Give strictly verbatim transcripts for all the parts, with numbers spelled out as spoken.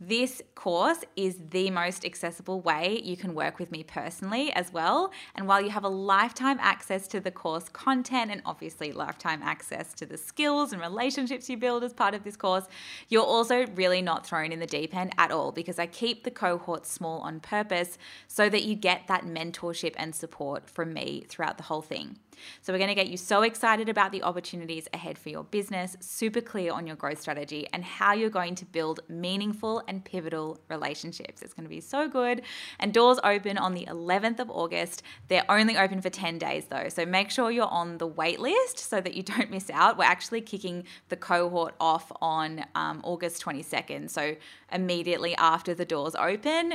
This course is the most accessible way you can work with me personally as well. And while you have a lifetime access to the course content and obviously lifetime access to the skills and relationships you build as part of this course, you're also really not thrown in the deep end at all, because I keep the cohorts small on purpose so that you get that mentorship and support from me throughout the whole thing. So we're going to get you so excited about the opportunities ahead for your business, super clear on your growth strategy and how you're going to build meaningful and pivotal relationships. It's going to be so good. And doors open on the eleventh of August. They're only open for ten days though. So make sure you're on the wait list so that you don't miss out. We're actually kicking the cohort off on um, August twenty-second. So immediately after the doors open,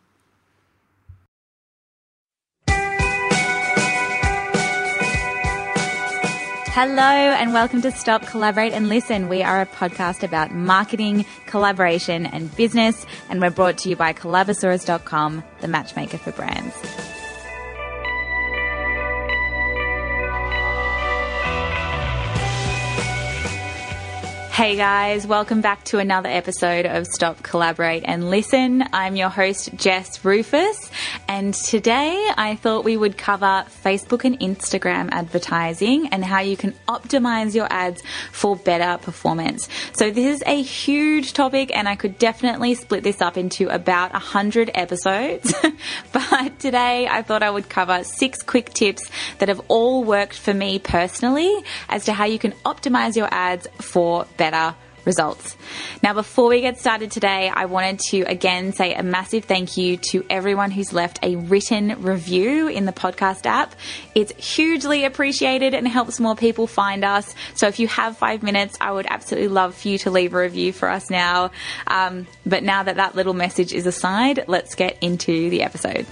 Hello and welcome to Stop, Collaborate and Listen. We are a podcast about marketing, collaboration and business, and we're brought to you by collabosaurus dot com, the matchmaker for brands. Hey guys, welcome back to another episode of Stop, Collaborate and Listen. I'm your host, Jess Rufus, and today I thought we would cover Facebook and Instagram advertising and how you can optimize your ads for better performance. So this is a huge topic and I could definitely split this up into about one hundred episodes, but today I thought I would cover six quick tips that have all worked for me personally as to how you can optimize your ads for better results. Now, before we get started today, I wanted to again say a massive thank you to everyone who's left a written review in the podcast app. It's hugely appreciated and helps more people find us. So if you have five minutes, I would absolutely love for you to leave a review for us now. Um, but now that that little message is aside, let's get into the episode.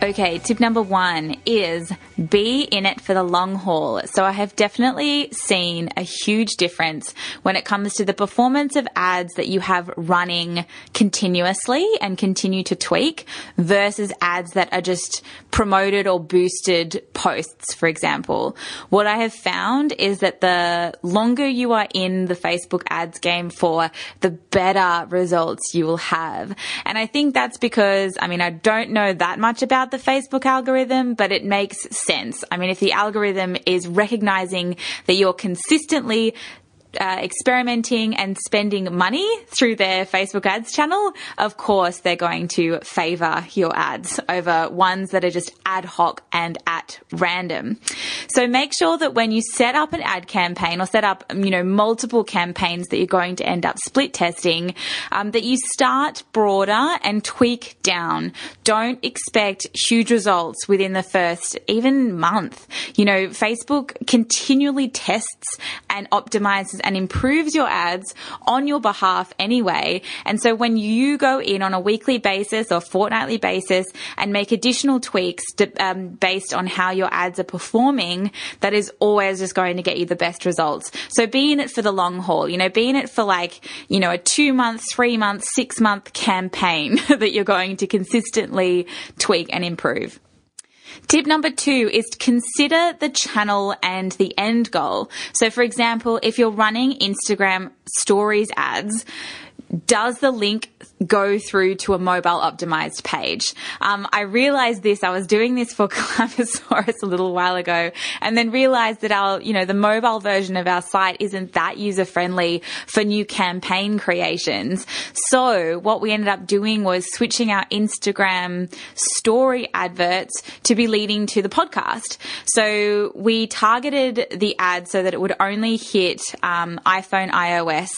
Okay, tip number one is be in it for the long haul. So I have definitely seen a huge difference when it comes to the performance of ads that you have running continuously and continue to tweak versus ads that are just promoted or boosted posts, for example. What I have found is that the longer you are in the Facebook ads game for, the better results you will have. And I think that's because, I mean, I don't know that much about the Facebook algorithm, but it makes sense. I mean, if the algorithm is recognizing that you're consistently Uh, experimenting and spending money through their Facebook ads channel, of course, they're going to favor your ads over ones that are just ad hoc and at random. So make sure that when you set up an ad campaign or set up, you know, multiple campaigns that you're going to end up split testing, um, that you start broader and tweak down. Don't expect huge results within the first even month. You know, Facebook continually tests and optimizes and improves your ads on your behalf anyway. And so when you go in on a weekly basis or fortnightly basis and make additional tweaks to, um, based on how your ads are performing, that is always just going to get you the best results. So be in it for the long haul, you know, be in it for like, you know, a two month, three month, six month campaign that you're going to consistently tweak and improve. Tip number two is to consider the channel and the end goal. So for example, if you're running Instagram stories ads, does the link go through to a mobile optimized page? Um, I realized this, I was doing this for Collabosaurus a little while ago and then realized that our, you know, the mobile version of our site isn't that user friendly for new campaign creations. So what we ended up doing was switching our Instagram story adverts to be leading to the podcast. So we targeted the ad so that it would only hit, um, iPhone, iOS,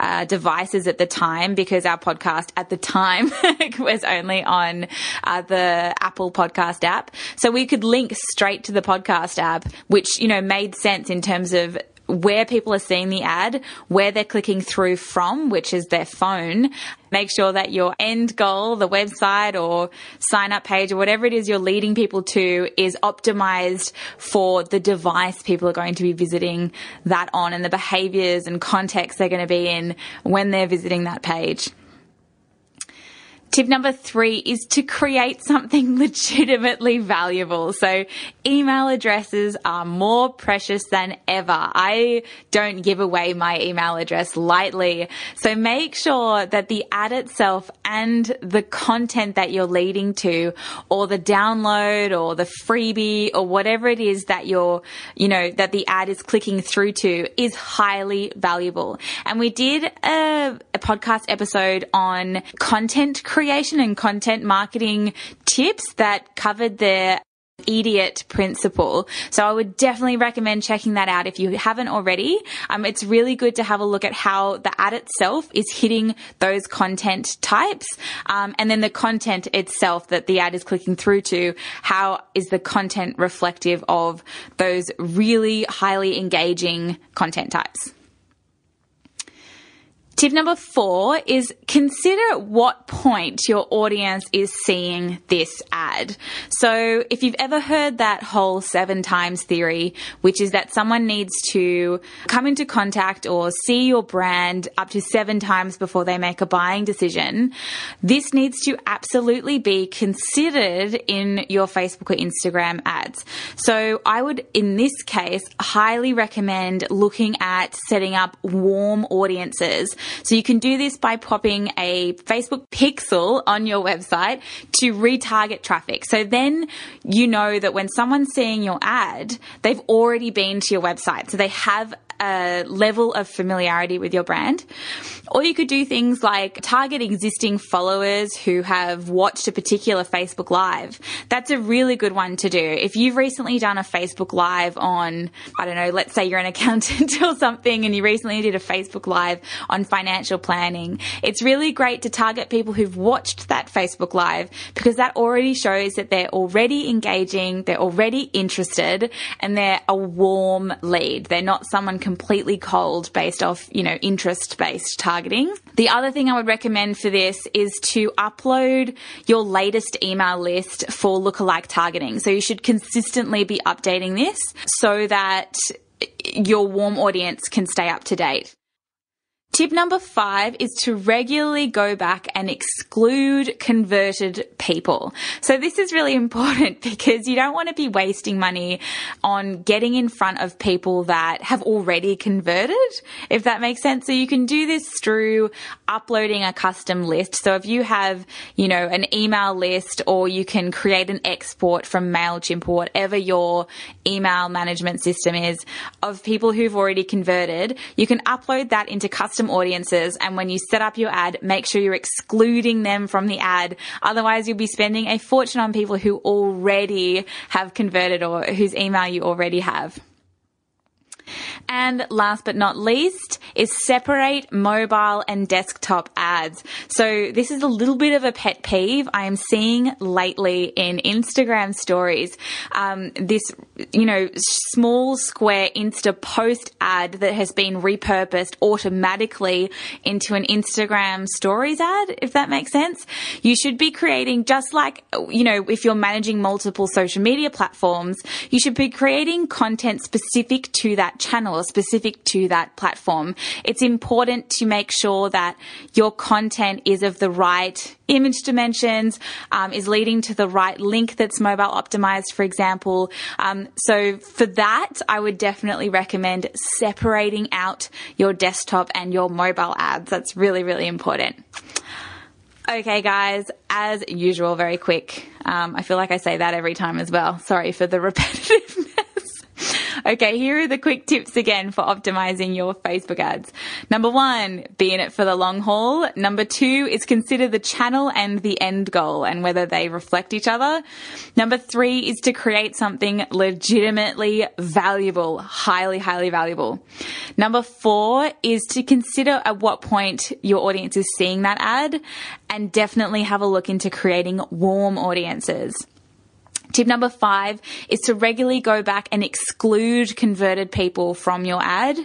uh, devices at the time, because our podcast at the time was only on uh, the Apple podcast app. So we could link straight to the podcast app, which, you know, made sense in terms of where people are seeing the ad, where they're clicking through from, which is their phone. Make sure that your end goal, the website or sign up page or whatever it is you're leading people to, is optimized for the device people are going to be visiting that on and the behaviors and context they're going to be in when they're visiting that page. Tip number three is to create something legitimately valuable. So email addresses are more precious than ever. I don't give away my email address lightly. So make sure that the ad itself and the content that you're leading to, or the download or the freebie or whatever it is that you're, you know, that the ad is clicking through to, is highly valuable. And we did a, a podcast episode on content creation. creation and content marketing tips that covered their idiot principle. So I would definitely recommend checking that out if you haven't already. Um, it's really good to have a look at how the ad itself is hitting those content types. Um, and then the content itself that the ad is clicking through to, how is the content reflective of those really highly engaging content types? Tip number four is consider at what point your audience is seeing this ad. So if you've ever heard that whole seven times theory, which is that someone needs to come into contact or see your brand up to seven times before they make a buying decision, this needs to absolutely be considered in your Facebook or Instagram ads. So I would, in this case, highly recommend looking at setting up warm audiences. So you can do this by popping a Facebook pixel on your website to retarget traffic. So then you know that when someone's seeing your ad, they've already been to your website. So they have a level of familiarity with your brand. Or you could do things like target existing followers who have watched a particular Facebook Live. That's a really good one to do. If you've recently done a Facebook Live on, I don't know, let's say you're an accountant or something, and you recently did a Facebook Live on financial planning, it's really great to target people who've watched that Facebook Live, because that already shows that they're already engaging, they're already interested, and they're a warm lead. They're not someone completely cold based off, you know, interest-based targeting. The other thing I would recommend for this is to upload your latest email list for lookalike targeting. So you should consistently be updating this so that your warm audience can stay up to date. Tip number five is to regularly go back and exclude converted people. So this is really important, because you don't want to be wasting money on getting in front of people that have already converted, if that makes sense. So you can do this through uploading a custom list. So if you have, you know, an email list, or you can create an export from MailChimp or whatever your email management system is, of people who've already converted, you can upload that into custom audiences, and when you set up your ad, make sure you're excluding them from the ad. Otherwise, you'll be spending a fortune on people who already have converted, or whose email you already have. And last but not least is separate mobile and desktop ads. So this is a little bit of a pet peeve I am seeing lately in Instagram stories. Um, this, you know, small square Insta post ad that has been repurposed automatically into an Instagram stories ad, if that makes sense. You should be creating, just like, you know, if you're managing multiple social media platforms, you should be creating content specific to that that channel or specific to that platform, it's important to make sure that your content is of the right image dimensions, um, is leading to the right link that's mobile optimized, for example. Um, so for that, I would definitely recommend separating out your desktop and your mobile ads. That's really, really important. Okay, guys, as usual, very quick. Um, I feel like I say that every time as well. Sorry for the repetitiveness. Okay, here are the quick tips again for optimizing your Facebook ads. Number one, be in it for the long haul. Number two is consider the channel and the end goal and whether they reflect each other. Number three is to create something legitimately valuable, highly, highly valuable. Number four is to consider at what point your audience is seeing that ad, and definitely have a look into creating warm audiences. Tip number five is to regularly go back and exclude converted people from your ad.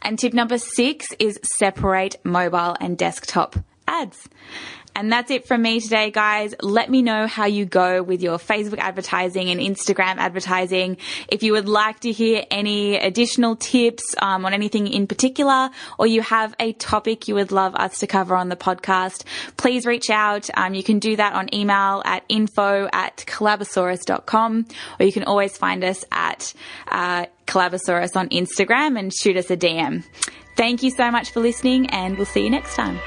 And tip number six is separate mobile and desktop ads. And that's it from me today, guys. Let me know how you go with your Facebook advertising and Instagram advertising. If you would like to hear any additional tips um, on anything in particular, or you have a topic you would love us to cover on the podcast, please reach out. Um, you can do that on email at info at collabosaurus dot com, or you can always find us at uh, Collabosaurus on Instagram and shoot us a D M. Thank you so much for listening, and we'll see you next time.